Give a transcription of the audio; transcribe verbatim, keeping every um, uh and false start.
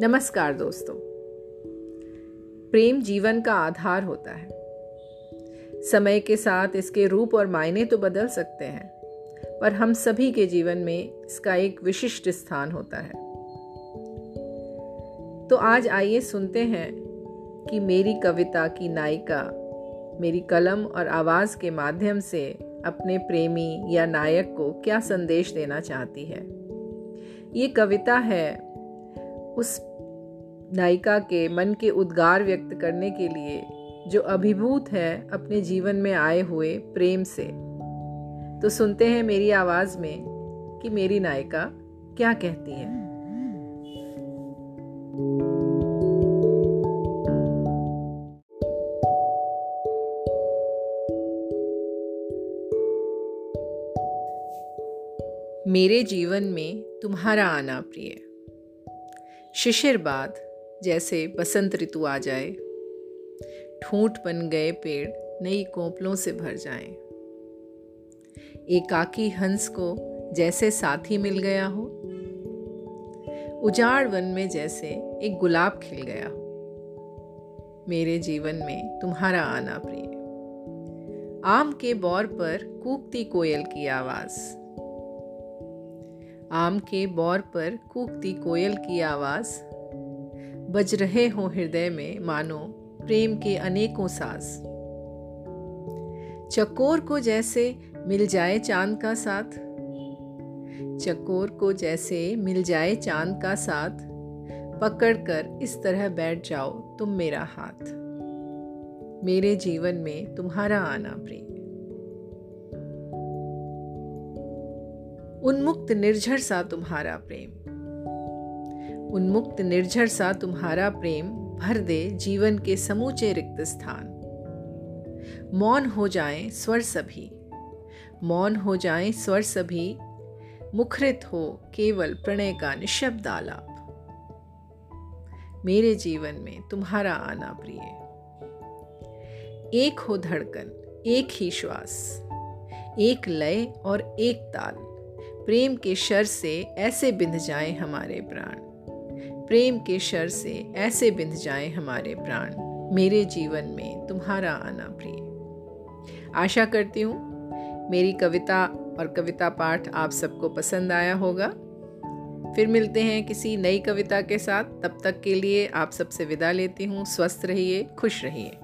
नमस्कार दोस्तों। प्रेम जीवन का आधार होता है। समय के साथ इसके रूप और मायने तो बदल सकते हैं, पर हम सभी के जीवन में इसका एक विशिष्ट स्थान होता है। तो आज आइए सुनते हैं कि मेरी कविता की नायिका मेरी कलम और आवाज़ के माध्यम से अपने प्रेमी या नायक को क्या संदेश देना चाहती है। ये कविता है उस नायिका के मन के उद्गार व्यक्त करने के लिए जो अभिभूत है अपने जीवन में आए हुए प्रेम से। तो सुनते हैं मेरी आवाज में कि मेरी नायिका क्या कहती है। मेरे जीवन में तुम्हारा आना प्रिय, शिशिर बाद जैसे बसंत ऋतु आ जाए, ठूंठ बन गए पेड़ नई कोपलों से भर जाएं, एकाकी हंस को जैसे साथी मिल गया हो, उजाड़ वन में जैसे एक गुलाब खिल गया हो। मेरे जीवन में तुम्हारा आना प्रिय, आम के बौर पर कूकती कोयल की आवाज़, आम के बौर पर कूकती कोयल की आवाज़, बज रहे हो हृदय में मानो प्रेम के अनेकों साज। चकोर को जैसे मिल जाए चांद का साथ, चकोर को जैसे मिल जाए चांद का साथ, पकड़कर इस तरह बैठ जाओ तुम मेरा हाथ। मेरे जीवन में तुम्हारा आना प्रिय। उन्मुक्त निर्झर सा तुम्हारा प्रेम, उन्मुक्त निर्झर सा तुम्हारा प्रेम, भर दे जीवन के समूचे रिक्त स्थान। मौन हो जाएं स्वर सभी, मौन हो जाएं स्वर सभी, मुखरित हो केवल प्रणय का निशब्द आलाप। मेरे जीवन में तुम्हारा आना प्रिय। एक हो धड़कन, एक ही श्वास, एक लय और एक ताल, प्रेम के शर से ऐसे बिंध जाए हमारे प्राण, प्रेम के शर से ऐसे बिंध जाए हमारे प्राण। मेरे जीवन में तुम्हारा आना प्रिय। आशा करती हूँ मेरी कविता और कविता पाठ आप सबको पसंद आया होगा। फिर मिलते हैं किसी नई कविता के साथ। तब तक के लिए आप सबसे विदा लेती हूँ। स्वस्थ रहिए, खुश रहिए।